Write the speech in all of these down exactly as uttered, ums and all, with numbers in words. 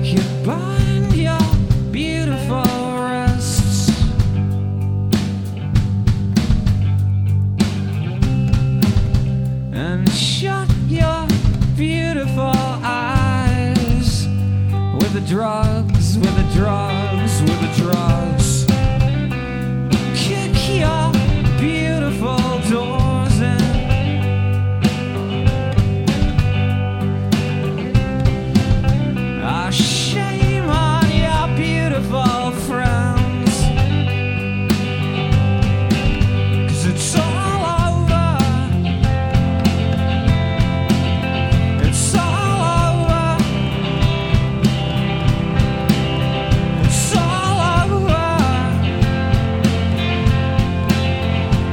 I could bind your beautiful wrists. And shut your beautiful eyes with the drugs, with the drugs, with the drugs. Kick your beautiful doors in. Ah, shame on your beautiful friends, 'cause it's all over. It's all over. It's all over.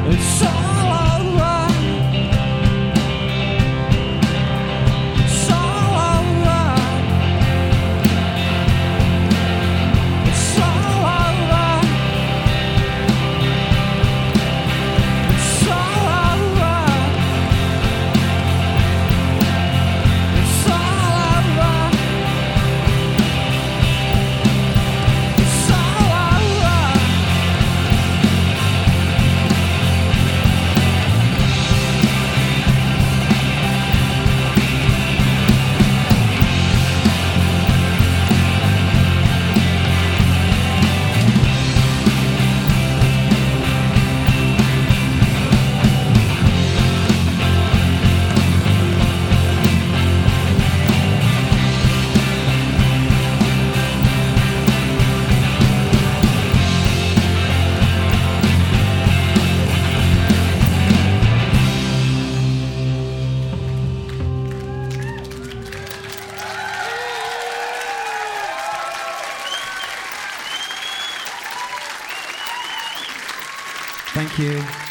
It's all over. Thank you.